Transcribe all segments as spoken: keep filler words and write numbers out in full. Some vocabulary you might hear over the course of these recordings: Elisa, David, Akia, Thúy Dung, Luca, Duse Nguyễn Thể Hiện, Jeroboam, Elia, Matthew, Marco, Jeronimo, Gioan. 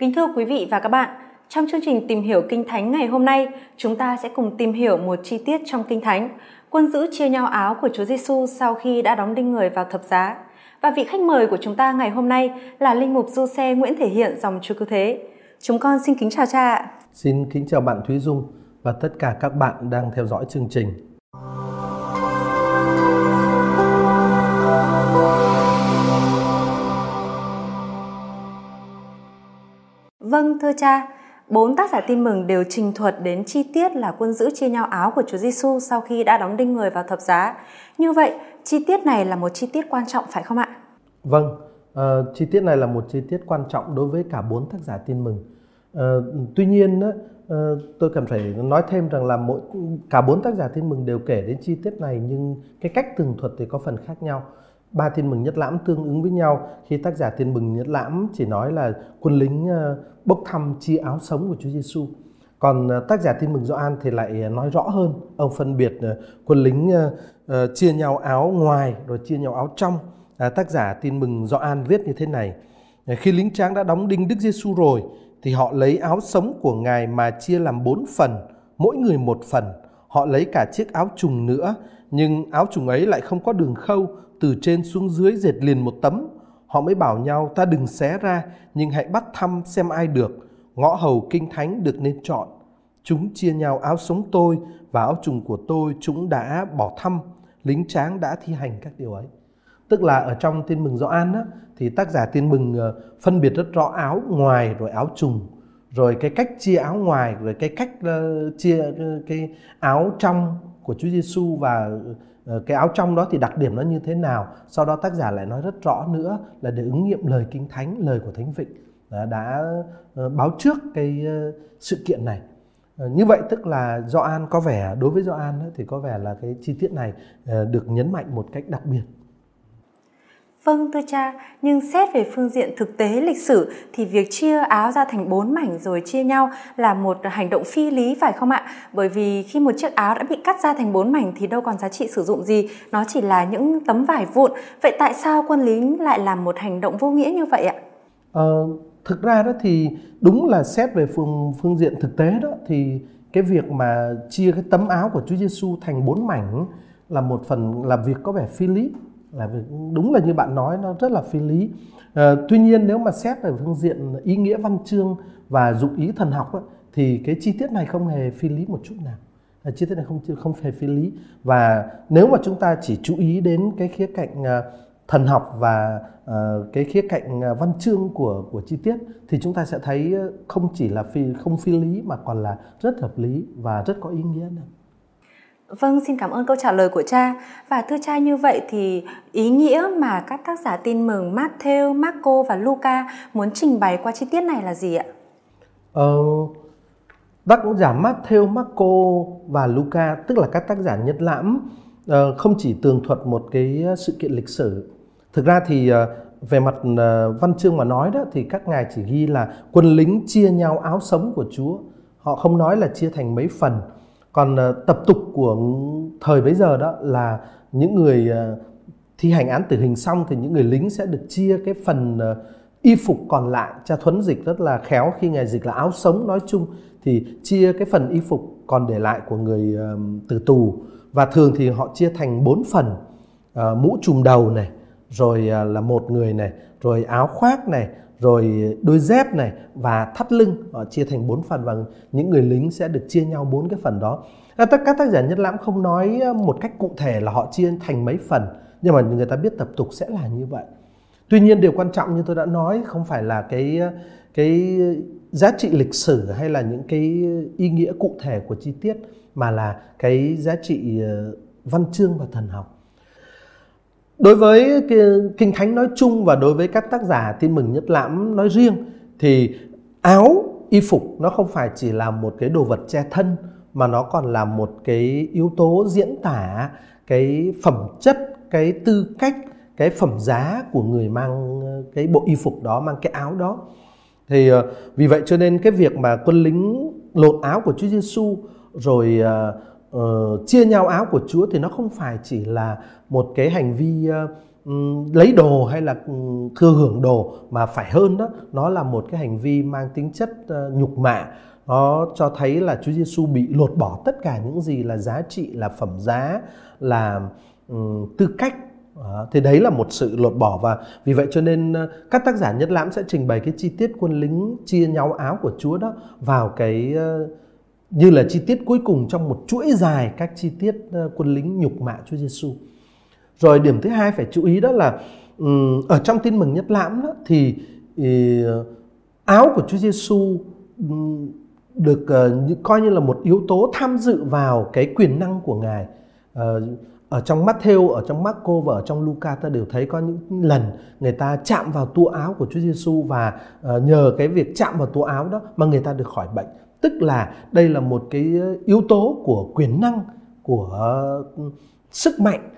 Kính thưa quý vị và các bạn, trong chương trình tìm hiểu Kinh Thánh ngày hôm nay, chúng ta sẽ cùng tìm hiểu một chi tiết trong Kinh Thánh, quân giữ chia nhau áo của Chúa Giêsu sau khi đã đóng đinh người vào thập giá. Và vị khách mời của chúng ta ngày hôm nay là linh mục Duse Nguyễn Thể Hiện dòng Chúa Cứu Thế. Chúng con xin kính chào cha ạ. Xin kính chào bạn Thúy Dung và tất cả các bạn đang theo dõi chương trình. Vâng thưa cha, bốn tác giả tin mừng đều trình thuật đến chi tiết là quân giữ chia nhau áo của Chúa Giêsu sau khi đã đóng đinh người vào thập giá. Như vậy, chi tiết này là một chi tiết quan trọng phải không ạ? Vâng, uh, chi tiết này là một chi tiết quan trọng đối với cả bốn tác giả tin mừng. Uh, tuy nhiên, uh, tôi cần phải nói thêm rằng là mỗi cả bốn tác giả tin mừng đều kể đến chi tiết này, nhưng cái cách tường thuật thì có phần khác nhau. Ba tin mừng Nhất Lãm tương ứng với nhau khi tác giả tin mừng Nhất Lãm chỉ nói là quân lính bốc thăm chia áo sống của Chúa Giêsu, còn tác giả tin mừng Gioan thì lại nói rõ hơn. Ông phân biệt quân lính chia nhau áo ngoài rồi chia nhau áo trong. Tác giả tin mừng Gioan viết như thế này: khi lính tráng đã đóng đinh Đức Giêsu rồi thì họ lấy áo sống của ngài mà chia làm bốn phần, mỗi người một phần. Họ lấy cả chiếc áo trùng nữa, nhưng áo trùng ấy lại không có đường khâu, từ trên xuống dưới dệt liền một tấm. Họ mới bảo nhau, ta đừng xé ra, nhưng hãy bắt thăm xem ai được. Ngõ hầu Kinh Thánh được nên chọn. Chúng chia nhau áo sống tôi và áo trùng của tôi, chúng đã bỏ thăm. Lính tráng đã thi hành các điều ấy. Tức là ở trong tin mừng Gioan á, thì tác giả tin mừng phân biệt rất rõ áo ngoài rồi áo trùng, rồi cái cách chia áo ngoài, rồi cái cách chia cái áo trong của Chúa Giêsu, và cái áo trong đó thì đặc điểm nó như thế nào. Sau đó tác giả lại nói rất rõ nữa là để ứng nghiệm lời Kinh Thánh, lời của Thánh Vịnh đã báo trước cái sự kiện này. Như vậy tức là Gioan có vẻ, đối với Gioan thì có vẻ là cái chi tiết này được nhấn mạnh một cách đặc biệt. Vâng thưa cha, nhưng xét về phương diện thực tế lịch sử thì việc chia áo ra thành bốn mảnh rồi chia nhau là một hành động phi lý phải không ạ? Bởi vì khi một chiếc áo đã bị cắt ra thành bốn mảnh thì đâu còn giá trị sử dụng gì, nó chỉ là những tấm vải vụn. Vậy tại sao quân lính lại làm một hành động vô nghĩa như vậy ạ? Ờ, thực ra đó thì đúng là xét về phương phương diện thực tế đó thì cái việc mà chia cái tấm áo của Chúa Giêsu thành bốn mảnh là một phần là việc có vẻ phi lý. Là đúng là như bạn nói, nó rất là phi lý. à, Tuy nhiên nếu mà xét về phương diện ý nghĩa văn chương và dụng ý thần học ấy, thì cái chi tiết này không hề phi lý một chút nào. à, Chi tiết này không, không hề phi lý. Và nếu mà chúng ta chỉ chú ý đến cái khía cạnh à, thần học và à, cái khía cạnh à, văn chương của, của chi tiết, thì chúng ta sẽ thấy không chỉ là phi, không phi lý mà còn là rất hợp lý và rất có ý nghĩa này. Vâng, xin cảm ơn câu trả lời của cha. Và thưa cha, như vậy thì ý nghĩa mà các tác giả tin mừng Matthew, Marco và Luca muốn trình bày qua chi tiết này là gì ạ? Ờ, tác giả Matthew, Marco và Luca, tức là các tác giả Nhất Lãm, không chỉ tường thuật một cái sự kiện lịch sử. Thực ra thì về mặt văn chương mà nói đó thì các ngài chỉ ghi là quân lính chia nhau áo sống của Chúa. Họ không nói là chia thành mấy phần. Còn tập tục của thời bấy giờ đó là những người thi hành án tử hình xong thì những người lính sẽ được chia cái phần y phục còn lại. Cha Thuấn dịch rất là khéo khi ngài dịch là áo sống nói chung, thì chia cái phần y phục còn để lại của người tử tù. Và thường thì họ chia thành bốn phần: mũ trùm đầu này, rồi là một người này, rồi áo khoác này, rồi đôi dép này và thắt lưng. Họ chia thành bốn phần và những người lính sẽ được chia nhau bốn cái phần đó. Các tác giả Nhất Lãm không nói một cách cụ thể là họ chia thành mấy phần, nhưng mà người ta biết tập tục sẽ là như vậy. Tuy nhiên điều quan trọng như tôi đã nói không phải là cái cái giá trị lịch sử hay là những cái ý nghĩa cụ thể của chi tiết, mà là cái giá trị văn chương và thần học. Đối với Kinh Thánh nói chung và đối với các tác giả tin mừng Nhất Lãm nói riêng thì áo, y phục nó không phải chỉ là một cái đồ vật che thân, mà nó còn là một cái yếu tố diễn tả cái phẩm chất, cái tư cách, cái phẩm giá của người mang cái bộ y phục đó, mang cái áo đó. Thì vì vậy cho nên cái việc mà quân lính lột áo của Chúa Giêsu rồi Uh, chia nhau áo của Chúa thì nó không phải chỉ là một cái hành vi uh, lấy đồ hay là thừa hưởng đồ, mà phải hơn đó, nó là một cái hành vi mang tính chất nhục mạ. Nó cho thấy là Chúa Giêsu bị lột bỏ tất cả những gì là giá trị, là phẩm giá, là tư cách. Thì đấy là một sự lột bỏ, và vì vậy cho nên các tác giả nhất lãm sẽ trình bày cái chi tiết quân lính chia nhau áo của Chúa đó vào cái như là chi tiết cuối cùng trong một chuỗi dài các chi tiết quân lính nhục mạ Chúa Giêsu. Rồi điểm thứ hai phải chú ý đó là ở trong Tin Mừng Nhất Lãm đó, thì áo của Chúa Giêsu được coi như là một yếu tố tham dự vào cái quyền năng của Ngài. Ở trong Matthew, ở trong Marco và ở trong Luca ta đều thấy có những lần người ta chạm vào tua áo của Chúa Giêsu, và nhờ cái việc chạm vào tua áo đó mà người ta được khỏi bệnh. Tức là đây là một cái yếu tố của quyền năng, của sức mạnh.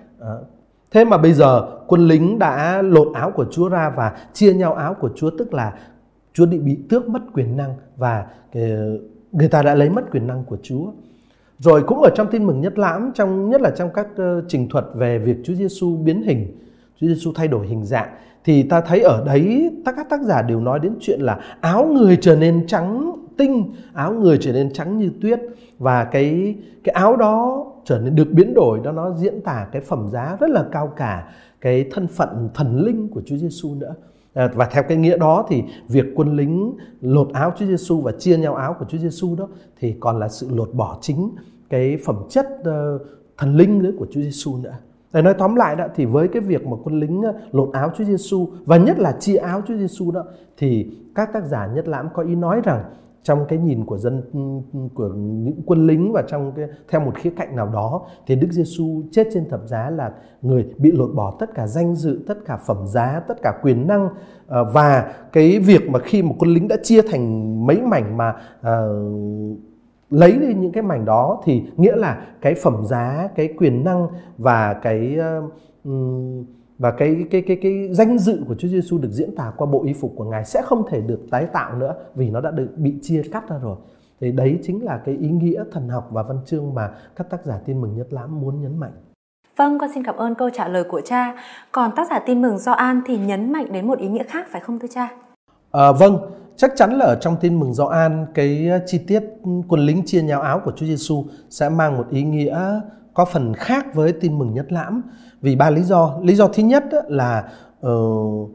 Thế mà bây giờ quân lính đã lột áo của Chúa ra và chia nhau áo của Chúa, tức là Chúa bị tước mất quyền năng và người ta đã lấy mất quyền năng của Chúa. Rồi cũng ở trong Tin Mừng Nhất Lãm, trong nhất là trong các trình thuật về việc Chúa Giêsu biến hình, Chúa Giêsu thay đổi hình dạng, thì ta thấy ở đấy các tác giả đều nói đến chuyện là áo người trở nên trắng tinh, áo người trở nên trắng như tuyết, và cái cái áo đó trở nên được biến đổi đó, nó diễn tả cái phẩm giá rất là cao cả, cái thân phận thần linh của Chúa Giêsu nữa. À, và theo cái nghĩa đó thì việc quân lính lột áo Chúa Giêsu và chia nhau áo của Chúa Giêsu đó thì còn là sự lột bỏ chính cái phẩm chất uh, thần linh nữa của Chúa Giêsu nữa. Để nói tóm lại đó, thì với cái việc mà quân lính lột áo Chúa Giêsu và nhất là chia áo Chúa Giêsu đó, thì các tác giả Nhất Lãm có ý nói rằng trong cái nhìn của dân của những quân lính, và trong cái, theo một khía cạnh nào đó thì Đức Giêsu chết trên thập giá là người bị lột bỏ tất cả danh dự, tất cả phẩm giá, tất cả quyền năng. Và cái việc mà khi một quân lính đã chia thành mấy mảnh mà uh, lấy đi những cái mảnh đó thì nghĩa là cái phẩm giá, cái quyền năng và cái uh, và cái cái cái cái danh dự của Chúa Giêsu được diễn tả qua bộ y phục của Ngài sẽ không thể được tái tạo nữa, vì nó đã được bị chia cắt ra rồi. Thì đấy chính là cái ý nghĩa thần học và văn chương mà các tác giả Tin Mừng Nhất Lãm muốn nhấn mạnh. Vâng, con xin cảm ơn câu trả lời của cha. Còn tác giả Tin Mừng Gioan thì nhấn mạnh đến một ý nghĩa khác phải không thưa cha? À, vâng, chắc chắn là ở trong Tin Mừng Gioan, cái chi tiết quân lính chia nhau áo của Chúa Giêsu sẽ mang một ý nghĩa có phần khác với Tin Mừng Nhất Lãm, vì ba lý do. Lý do thứ nhất là uh,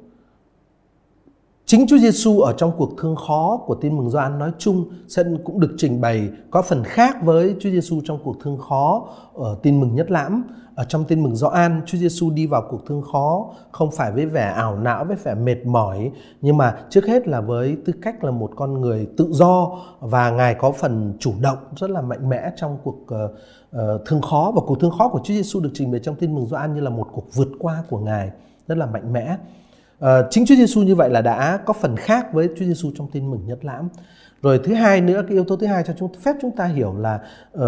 chính Chúa Giêsu ở trong cuộc thương khó của Tin Mừng Gioan nói chung sẽ cũng được trình bày có phần khác với Chúa Giêsu trong cuộc thương khó ở Tin Mừng Nhất Lãm. Ở trong Tin Mừng Gioan, Chúa Giêsu đi vào cuộc thương khó không phải với vẻ ảo não, với vẻ mệt mỏi, nhưng mà trước hết là với tư cách là một con người tự do, và Ngài có phần chủ động rất là mạnh mẽ trong cuộc uh, uh, thương khó. Và cuộc thương khó của Chúa Giêsu được trình bày trong Tin Mừng Gioan như là một cuộc vượt qua của Ngài rất là mạnh mẽ. Uh, chính Chúa Giêsu như vậy là đã có phần khác với Chúa Giêsu trong Tin Mừng Nhất Lãm. Rồi thứ hai nữa, cái yếu tố thứ hai cho chúng phép chúng ta hiểu là uh,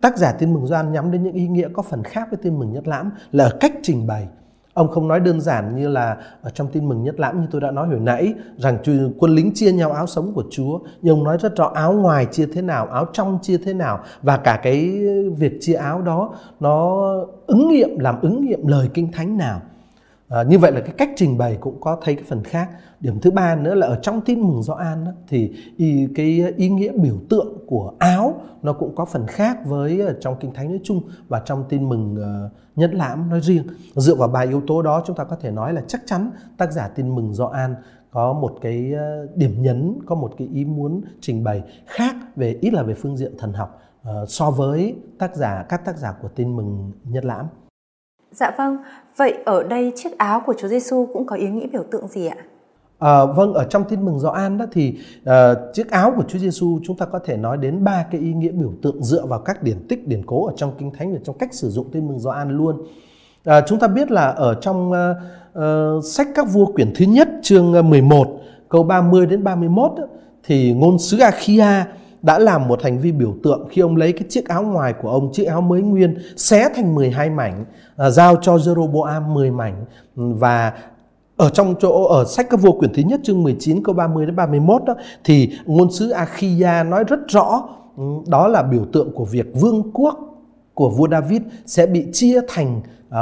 tác giả Tin Mừng Gioan nhắm đến những ý nghĩa có phần khác với Tin Mừng Nhất Lãm là cách trình bày. Ông không nói đơn giản như là ở trong Tin Mừng Nhất Lãm, như tôi đã nói hồi nãy, rằng quân lính chia nhau áo sống của Chúa, nhưng ông nói rất rõ áo ngoài chia thế nào, áo trong chia thế nào, và cả cái việc chia áo đó nó ứng nghiệm, làm ứng nghiệm lời Kinh Thánh nào. À, như vậy là cái cách trình bày cũng có thấy cái phần khác. Điểm thứ ba nữa là ở trong Tin Mừng Gioan thì ý, cái ý nghĩa biểu tượng của áo nó cũng có phần khác với trong Kinh Thánh nói chung và trong Tin Mừng uh, Nhất Lãm nói riêng. Dựa vào ba yếu tố đó, chúng ta có thể nói là chắc chắn tác giả Tin Mừng Gioan có một cái điểm nhấn, có một cái ý muốn trình bày khác về ít là về phương diện thần học uh, so với tác giả các tác giả của Tin Mừng Nhất Lãm. Dạ vâng, vậy ở đây chiếc áo của Chúa Giêsu cũng có ý nghĩa biểu tượng gì ạ? À, vâng, ở trong Tin Mừng Gioan đó thì uh, chiếc áo của Chúa Giêsu chúng ta có thể nói đến ba cái ý nghĩa biểu tượng dựa vào các điển tích, điển cố ở trong Kinh Thánh và trong cách sử dụng Tin Mừng Gioan luôn. À, chúng ta biết là ở trong uh, uh, sách Các Vua quyển thứ nhất chương mười một câu ba mươi đến ba mươi mốt đó, thì ngôn sứ Akia đã làm một hành vi biểu tượng khi ông lấy cái chiếc áo ngoài của ông, chiếc áo mới nguyên, xé thành mười hai mảnh, giao cho Jeroboam mười mảnh. Và ở trong chỗ ở sách Các Vua quyển thứ nhất chương mười chín câu ba mươi đến ba mươi mốt đó, thì ngôn sứ Akia nói rất rõ đó là biểu tượng của việc vương quốc của vua David sẽ bị chia thành uh,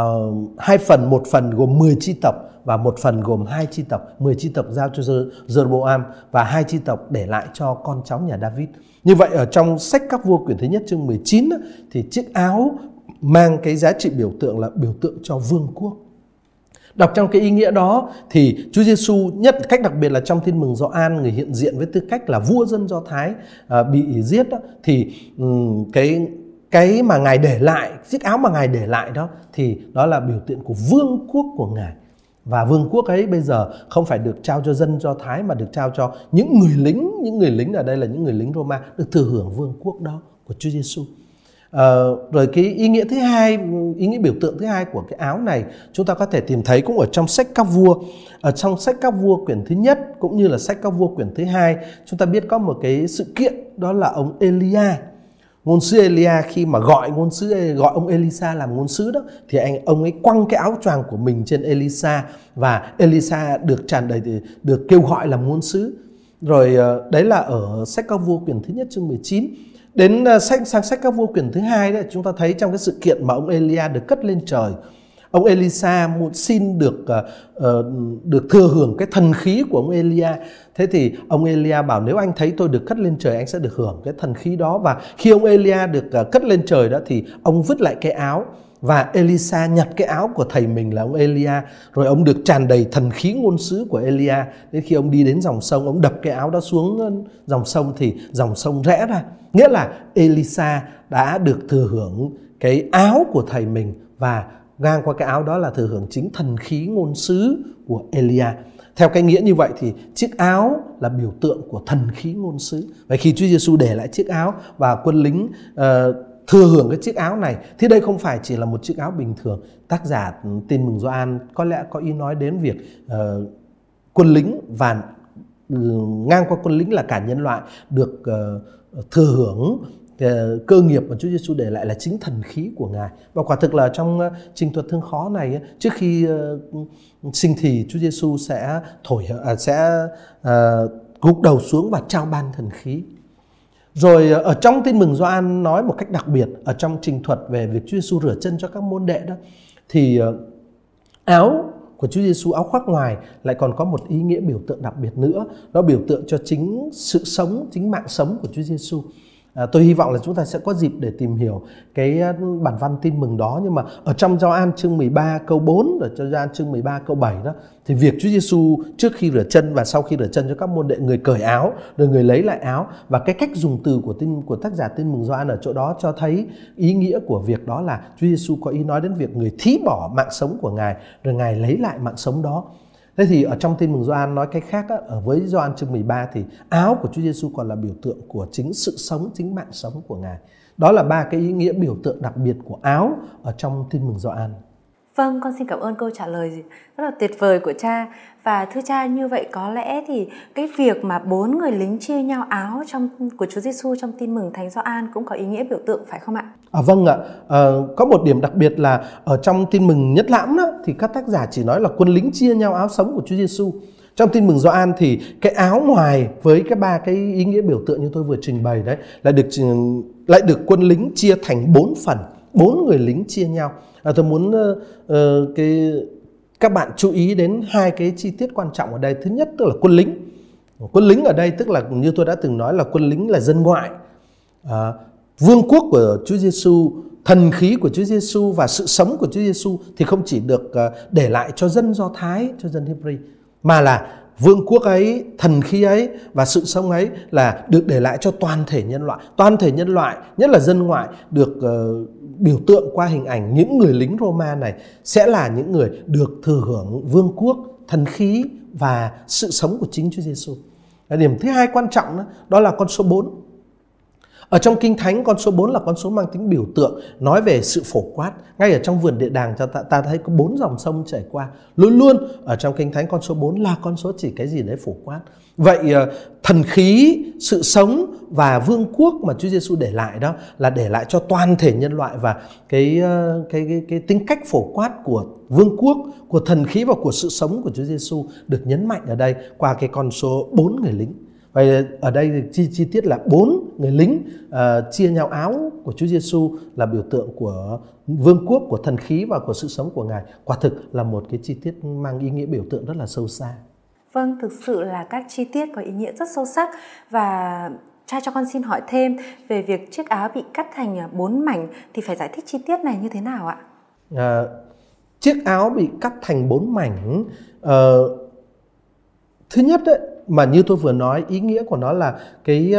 hai phần, một phần gồm mười chi tộc và một phần gồm hai chi tộc. Mười chi tộc giao cho Jeroboam và hai chi tộc để lại cho con cháu nhà David. Như vậy ở trong sách Các Vua quyển thứ nhất chương mười chín thì chiếc áo mang cái giá trị biểu tượng là biểu tượng cho vương quốc. Đọc trong cái ý nghĩa đó thì Chúa Giêsu, nhất cách đặc biệt là trong Tin Mừng Gioan, người hiện diện với tư cách là vua dân Do Thái à, bị giết đó, thì um, cái cái mà Ngài để lại, chiếc áo mà Ngài để lại đó thì đó là biểu tượng của vương quốc của Ngài. Và vương quốc ấy bây giờ không phải được trao cho dân Do Thái mà được trao cho những người lính, những người lính ở đây là những người lính Roma được thừa hưởng vương quốc đó của Chúa Giêsu. À, rồi cái ý nghĩa thứ hai, ý nghĩa biểu tượng thứ hai của cái áo này chúng ta có thể tìm thấy cũng ở trong sách Các Vua. Ở trong sách Các Vua quyển thứ nhất cũng như là sách Các Vua quyển thứ hai, chúng ta biết có một cái sự kiện, đó là ông Elia, ngôn sứ Elia, khi mà gọi ngôn sứ gọi ông Elisa làm ngôn sứ đó thì anh ông ấy quăng cái áo choàng của mình trên Elisa và Elisa được tràn đầy được kêu gọi làm ngôn sứ. Rồi đấy là ở sách Các Vua quyển thứ nhất chương mười chín. Đến sách sang sách Các Vua quyển thứ hai đấy, chúng ta thấy trong cái sự kiện mà ông Elia được cất lên trời, ông Elisa muốn xin được uh, được thừa hưởng cái thần khí của ông Elia. Thế thì ông Elia bảo nếu anh thấy tôi được cất lên trời, anh sẽ được hưởng cái thần khí đó. Và khi ông Elia được uh, cất lên trời đó thì ông vứt lại cái áo và Elisa nhặt cái áo của thầy mình là ông Elia, rồi ông được tràn đầy thần khí ngôn sứ của Elia. Đến khi ông đi đến dòng sông, ông đập cái áo đó xuống dòng sông thì dòng sông rẽ ra. Nghĩa là Elisa đã được thừa hưởng cái áo của thầy mình và ngang qua cái áo đó là thừa hưởng chính thần khí ngôn sứ của Elia. Theo cái nghĩa như vậy thì chiếc áo là biểu tượng của thần khí ngôn sứ. Vậy khi Chúa Giêsu để lại chiếc áo và quân lính uh, thừa hưởng cái chiếc áo này thì đây không phải chỉ là một chiếc áo bình thường. Tác giả Tin Mừng Gioan có lẽ có ý nói đến việc uh, quân lính và uh, ngang qua quân lính là cả nhân loại được uh, thừa hưởng uh, cơ nghiệp mà Chúa Giêsu để lại là chính thần khí của Ngài. Và quả thực là trong uh, trình thuật thương khó này, trước khi uh, sinh thì Chúa Giêsu sẽ thổi uh, sẽ uh, gục đầu xuống và trao ban thần khí. Rồi ở trong Tin Mừng Gioan nói một cách đặc biệt, ở trong trình thuật về việc Chúa Giêsu rửa chân cho các môn đệ đó, thì áo của Chúa Giêsu, áo khoác ngoài, lại còn có một ý nghĩa biểu tượng đặc biệt nữa. Nó biểu tượng cho chính sự sống, chính mạng sống của Chúa Giêsu. À, tôi hy vọng là chúng ta sẽ có dịp để tìm hiểu cái bản văn Tin Mừng đó. Nhưng mà ở trong Gioan chương mười ba câu bốn, ở trong Gioan chương mười ba câu bảy đó, thì việc Chúa Giêsu trước khi rửa chân và sau khi rửa chân cho các môn đệ, người cởi áo rồi người lấy lại áo, và cái cách dùng từ của tin của tác giả Tin Mừng Gioan ở chỗ đó cho thấy ý nghĩa của việc đó là Chúa Giêsu có ý nói đến việc người thí bỏ mạng sống của Ngài rồi Ngài lấy lại mạng sống đó. Thế thì ở trong Tin Mừng Gioan nói cách khác, ở với Gioan chương mười ba thì áo của Chúa Giêsu còn là biểu tượng của chính sự sống, chính mạng sống của Ngài. Đó là ba cái ý nghĩa biểu tượng đặc biệt của áo ở trong Tin Mừng Gioan. Vâng, con xin cảm ơn câu trả lời rất là tuyệt vời của cha. Và thưa cha, như vậy có lẽ thì cái việc mà bốn người lính chia nhau áo trong của Chúa Giêsu trong Tin Mừng Thánh Gioan cũng có ý nghĩa biểu tượng phải không ạ? À, vâng ạ. À, có một điểm đặc biệt là ở trong Tin Mừng Nhất Lãm đó, thì các tác giả chỉ nói là quân lính chia nhau áo sống của Chúa Giêsu. Trong Tin Mừng Gioan thì cái áo ngoài với cái ba cái ý nghĩa biểu tượng như tôi vừa trình bày đấy lại được lại được quân lính chia thành bốn phần. Bốn người lính chia nhau. À, tôi muốn uh, cái, các bạn chú ý đến hai cái chi tiết quan trọng ở đây. Thứ nhất tức là quân lính. Quân lính ở đây tức là như tôi đã từng nói là quân lính là dân ngoại. À, vương quốc của Chúa Giêsu, thần khí của Chúa Giêsu và sự sống của Chúa Giêsu thì không chỉ được uh, để lại cho dân Do Thái, cho dân Hebrew, mà là vương quốc ấy, thần khí ấy và sự sống ấy là được để lại cho toàn thể nhân loại. Toàn thể nhân loại, nhất là dân ngoại, được uh, biểu tượng qua hình ảnh những người lính Roma này sẽ là những người được thừa hưởng vương quốc, thần khí và sự sống của chính Chúa Giêsu. Điểm thứ hai quan trọng đó, đó là con số bốn. Ở trong Kinh Thánh, con số bốn là con số mang tính biểu tượng, nói về sự phổ quát. Ngay ở trong vườn địa đàng cho ta, ta thấy có bốn dòng sông chảy qua. Luôn luôn ở trong Kinh Thánh con số bốn là con số chỉ cái gì đấy phổ quát. Vậy thần khí, sự sống và vương quốc mà Chúa Giêsu để lại đó là để lại cho toàn thể nhân loại, và cái, cái, cái, cái tính cách phổ quát của vương quốc, của thần khí và của sự sống của Chúa Giêsu được nhấn mạnh ở đây qua cái con số bốn người lính. Vậy ở đây chi, chi tiết là bốn người lính uh, chia nhau áo của Chúa Giêsu là biểu tượng của vương quốc, của thần khí và của sự sống của Ngài. Quả thực là một cái chi tiết mang ý nghĩa biểu tượng rất là sâu xa. Vâng, thực sự là các chi tiết có ý nghĩa rất sâu sắc. Và cha cho con xin hỏi thêm về việc chiếc áo bị cắt thành bốn mảnh thì phải giải thích chi tiết này như thế nào ạ? À, chiếc áo bị cắt thành bốn mảnh. À, thứ nhất ấy, mà như tôi vừa nói, ý nghĩa của nó là cái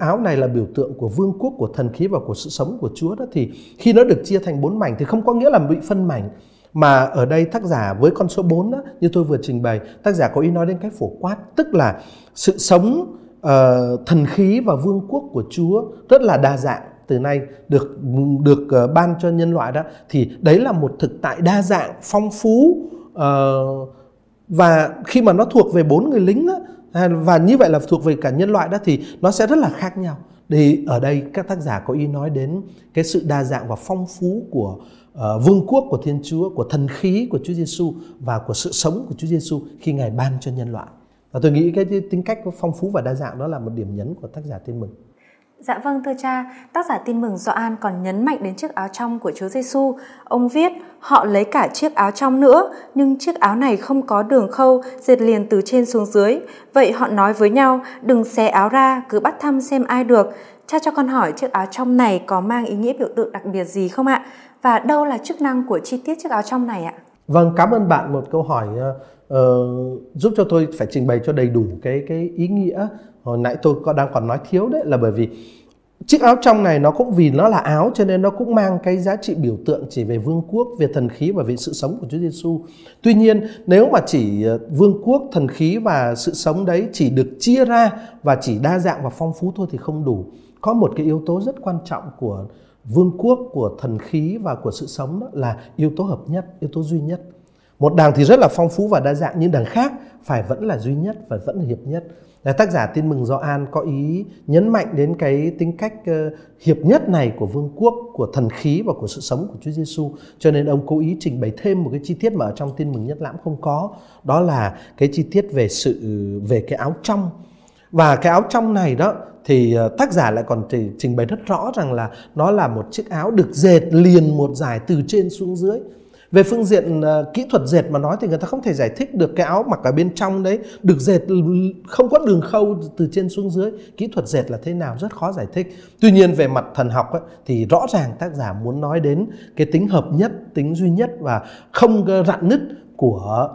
áo này là biểu tượng của vương quốc, của thần khí và của sự sống của Chúa đó. Thì khi nó được chia thành bốn mảnh thì không có nghĩa là bị phân mảnh. Mà ở đây tác giả với con số bốn đó, như tôi vừa trình bày, tác giả có ý nói đến cái phổ quát, tức là sự sống, uh, thần khí và vương quốc của Chúa rất là đa dạng từ nay được được uh, ban cho nhân loại đó. Thì đấy là một thực tại đa dạng, phong phú, uh, và khi mà nó thuộc về bốn người lính đó, và như vậy là thuộc về cả nhân loại đó, thì nó sẽ rất là khác nhau. Thì ở đây các tác giả có ý nói đến cái sự đa dạng và phong phú của Uh, vương quốc của Thiên Chúa, của thần khí của Chúa Giêsu và của sự sống của Chúa Giêsu khi Ngài ban cho nhân loại. Và tôi nghĩ cái tính cách phong phú và đa dạng đó là một điểm nhấn của tác giả Tin Mừng. Dạ vâng, thưa cha, tác giả Tin Mừng Gioan còn nhấn mạnh đến chiếc áo trong của Chúa Giêsu. Ông viết, họ lấy cả chiếc áo trong nữa, nhưng chiếc áo này không có đường khâu, dệt liền từ trên xuống dưới. Vậy họ nói với nhau, đừng xé áo ra, cứ bắt thăm xem ai được. Cha cho con hỏi chiếc áo trong này có mang ý nghĩa biểu tượng đặc biệt gì không ạ? Và đâu là chức năng của chi tiết chiếc áo trong này ạ? Vâng, cảm ơn bạn một câu hỏi uh, giúp cho tôi phải trình bày cho đầy đủ cái cái ý nghĩa. Hồi nãy tôi có đang còn nói thiếu đấy, là bởi vì chiếc áo trong này nó cũng vì nó là áo cho nên nó cũng mang cái giá trị biểu tượng chỉ về vương quốc, về thần khí và về sự sống của Chúa Giêsu. Tuy nhiên, nếu mà chỉ vương quốc, thần khí và sự sống đấy chỉ được chia ra và chỉ đa dạng và phong phú thôi thì không đủ. Có một cái yếu tố rất quan trọng của vương quốc, của thần khí và của sự sống, đó là yếu tố hợp nhất, yếu tố duy nhất. Một đảng thì rất là phong phú và đa dạng, nhưng đảng khác phải vẫn là duy nhất, phải vẫn là hiệp nhất. Tác giả Tin Mừng Gioan có ý nhấn mạnh đến cái tính cách hiệp nhất này của vương quốc, của thần khí và của sự sống của Chúa Giêsu, cho nên ông cố ý trình bày thêm một cái chi tiết mà ở trong Tin Mừng Nhất Lãm không có, đó là cái chi tiết về sự về cái áo trong. Và cái áo trong này đó thì tác giả lại còn trình bày rất rõ rằng là nó là một chiếc áo được dệt liền một dải từ trên xuống dưới. Về phương diện uh, kỹ thuật dệt mà nói thì người ta không thể giải thích được cái áo mặc ở bên trong đấy được dệt không có đường khâu từ trên xuống dưới. Kỹ thuật dệt là thế nào rất khó giải thích. Tuy nhiên về mặt thần học ấy, thì rõ ràng tác giả muốn nói đến cái tính hợp nhất, tính duy nhất và không rạn nứt của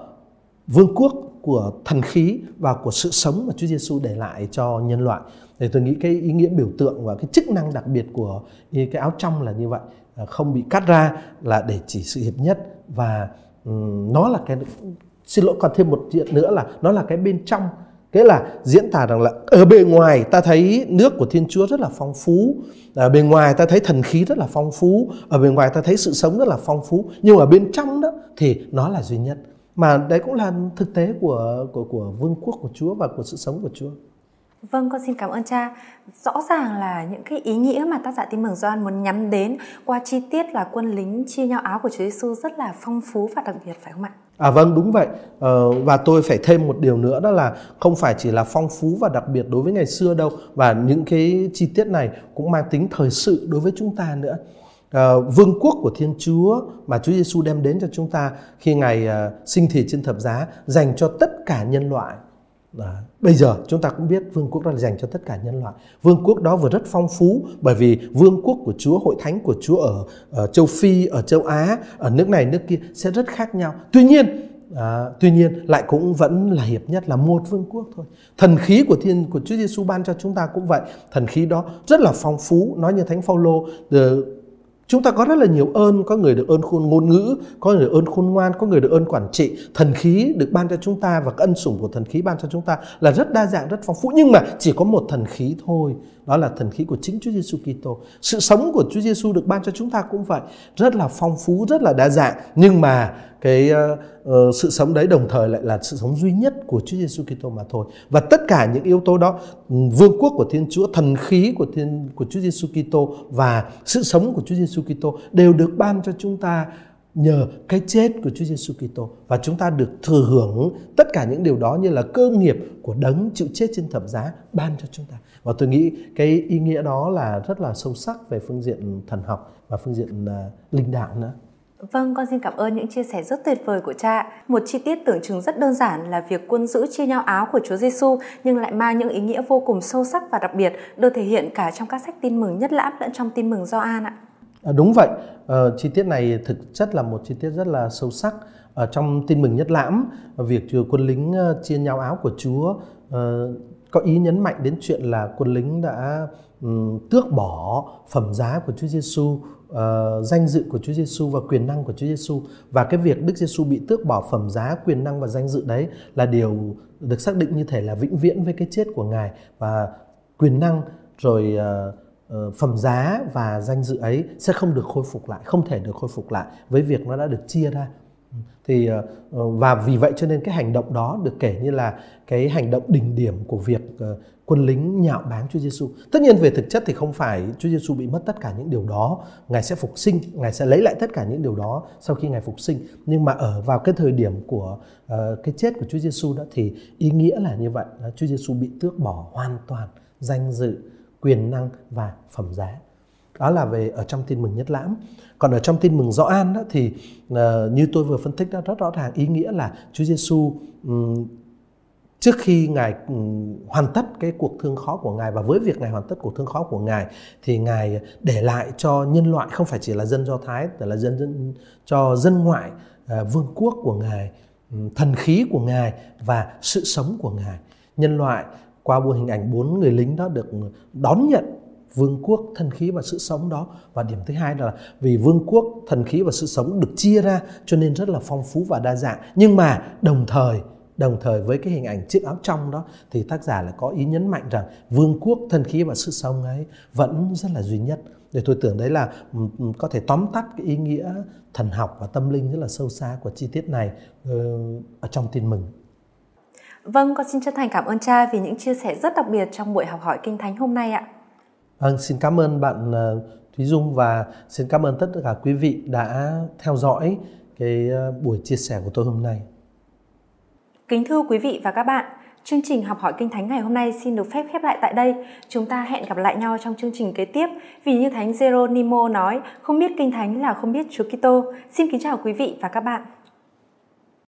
vương quốc, của thần khí và của sự sống mà Chúa Giêsu để lại cho nhân loại. Thì tôi nghĩ cái ý nghĩa biểu tượng và cái chức năng đặc biệt của cái áo trong là như vậy, không bị cắt ra là để chỉ sự hiệp nhất, và um, nó là cái, xin lỗi còn thêm một chuyện nữa là nó là cái bên trong. Cái là diễn tả rằng là ở bề ngoài ta thấy nước của Thiên Chúa rất là phong phú, ở bề ngoài ta thấy thần khí rất là phong phú, ở bề ngoài ta thấy sự sống rất là phong phú, nhưng ở bên trong đó thì nó là duy nhất. Mà đấy cũng là thực tế của, của, của vương quốc của Chúa và của sự sống của Chúa. Vâng, con xin cảm ơn cha. Rõ ràng là những cái ý nghĩa mà tác giả Tin Mừng Gioan muốn nhắm đến qua chi tiết là quân lính chia nhau áo của Chúa Giêsu rất là phong phú và đặc biệt, phải không ạ? À vâng, đúng vậy. Ờ, và tôi phải thêm một điều nữa, đó là không phải chỉ là phong phú và đặc biệt đối với ngày xưa đâu, và những cái chi tiết này cũng mang tính thời sự đối với chúng ta nữa. Uh, vương quốc của Thiên Chúa mà Chúa Giêsu đem đến cho chúng ta khi Ngài uh, sinh thì trên thập giá dành cho tất cả nhân loại. Đó. Bây giờ chúng ta cũng biết vương quốc đó là dành cho tất cả nhân loại. Vương quốc đó vừa rất phong phú, bởi vì vương quốc của Chúa, hội thánh của Chúa ở, ở châu Phi, ở châu Á, ở nước này nước kia sẽ rất khác nhau. Tuy nhiên À, tuy nhiên lại cũng vẫn là hiệp nhất, là một vương quốc thôi. Thần khí của Thiên của Chúa Giêsu ban cho chúng ta cũng vậy. Thần khí đó rất là phong phú, nói như Thánh Phao-lô, chúng ta có rất là nhiều ơn, có người được ơn khôn ngôn ngữ, có người được ơn khôn ngoan, có người được ơn quản trị. Thần khí được ban cho chúng ta và cái ân sủng của thần khí ban cho chúng ta là rất đa dạng, rất phong phú, nhưng mà chỉ có một thần khí thôi, đó là thần khí của chính Chúa Giêsu Kitô. Sự sống của Chúa Giêsu được ban cho chúng ta cũng vậy, rất là phong phú, rất là đa dạng, nhưng mà cái uh, sự sống đấy đồng thời lại là sự sống duy nhất của Chúa Giêsu Kitô mà thôi. Và tất cả những yếu tố đó, vương quốc của Thiên Chúa, thần khí của Thiên của Chúa Giêsu Kitô và sự sống của Chúa Giêsu Kitô đều được ban cho chúng ta nhờ cái chết của Chúa Giêsu Kitô, và chúng ta được thừa hưởng tất cả những điều đó như là cơ nghiệp của đấng chịu chết trên thập giá ban cho chúng ta. Và tôi nghĩ cái ý nghĩa đó là rất là sâu sắc về phương diện thần học và phương diện uh, linh đạo nữa. Vâng, con xin cảm ơn những chia sẻ rất tuyệt vời của cha. Một chi tiết tưởng chừng rất đơn giản là việc quân giữ chia nhau áo của Chúa Giêsu nhưng lại mang những ý nghĩa vô cùng sâu sắc và đặc biệt, được thể hiện cả trong các sách Tin Mừng Nhất Lãm lẫn trong Tin Mừng Gioan ạ. À, đúng vậy, à, chi tiết này thực chất là một chi tiết rất là sâu sắc. Ở trong Tin Mừng Nhất Lãm, việc quân lính chia nhau áo của Chúa à, có ý nhấn mạnh đến chuyện là quân lính đã um, tước bỏ phẩm giá của Chúa Giêsu, uh, danh dự của Chúa Giêsu và quyền năng của Chúa Giêsu. Và cái việc Đức Giêsu bị tước bỏ phẩm giá, quyền năng và danh dự đấy là điều được xác định như thể là vĩnh viễn với cái chết của Ngài, và quyền năng rồi uh, phẩm giá và danh dự ấy sẽ không được khôi phục lại, không thể được khôi phục lại với việc nó đã được chia ra. Thì và vì vậy cho nên cái hành động đó được kể như là cái hành động đỉnh điểm của việc quân lính nhạo báng Chúa Giêsu. Tất nhiên về thực chất thì không phải Chúa Giêsu bị mất tất cả những điều đó, Ngài sẽ phục sinh, Ngài sẽ lấy lại tất cả những điều đó sau khi Ngài phục sinh. Nhưng mà ở vào cái thời điểm của uh, cái chết của Chúa Giêsu đó thì ý nghĩa là như vậy, Chúa Giêsu bị tước bỏ hoàn toàn danh dự, quyền năng và phẩm giá. Đó là về ở trong Tin Mừng Nhất Lãm. Còn ở trong Tin Mừng Gioan thì uh, như tôi vừa phân tích đã rất rõ ràng ý nghĩa là Chúa Giêsu um, trước khi Ngài um, hoàn tất cái cuộc thương khó của Ngài, và với việc Ngài hoàn tất cuộc thương khó của Ngài thì Ngài để lại cho nhân loại, không phải chỉ là dân Do Thái, mà là dân, dân cho dân ngoại uh, vương quốc của Ngài, um, thần khí của Ngài và sự sống của Ngài. Nhân loại qua bộ hình ảnh bốn người lính đó được đón nhận vương quốc, thần khí và sự sống đó. Và điểm thứ hai là vì vương quốc, thần khí và sự sống được chia ra cho nên rất là phong phú và đa dạng. Nhưng mà đồng thời, đồng thời với cái hình ảnh chiếc áo trong đó thì tác giả lại có ý nhấn mạnh rằng vương quốc, thần khí và sự sống ấy vẫn rất là duy nhất. Để tôi tưởng đấy là có thể tóm tắt cái ý nghĩa thần học và tâm linh rất là sâu xa của chi tiết này ở trong Tin Mừng. Vâng, con xin chân thành cảm ơn cha vì những chia sẻ rất đặc biệt trong buổi học hỏi Kinh Thánh hôm nay ạ. Vâng, xin cảm ơn bạn Thúy Dung và xin cảm ơn tất cả quý vị đã theo dõi cái buổi chia sẻ của tôi hôm nay. Kính thưa quý vị và các bạn, chương trình học hỏi Kinh Thánh ngày hôm nay xin được phép khép lại tại đây. Chúng ta hẹn gặp lại nhau trong chương trình kế tiếp, vì như Thánh Jeronimo nói, không biết Kinh Thánh là không biết Chúa Kitô. Xin kính chào quý vị và các bạn.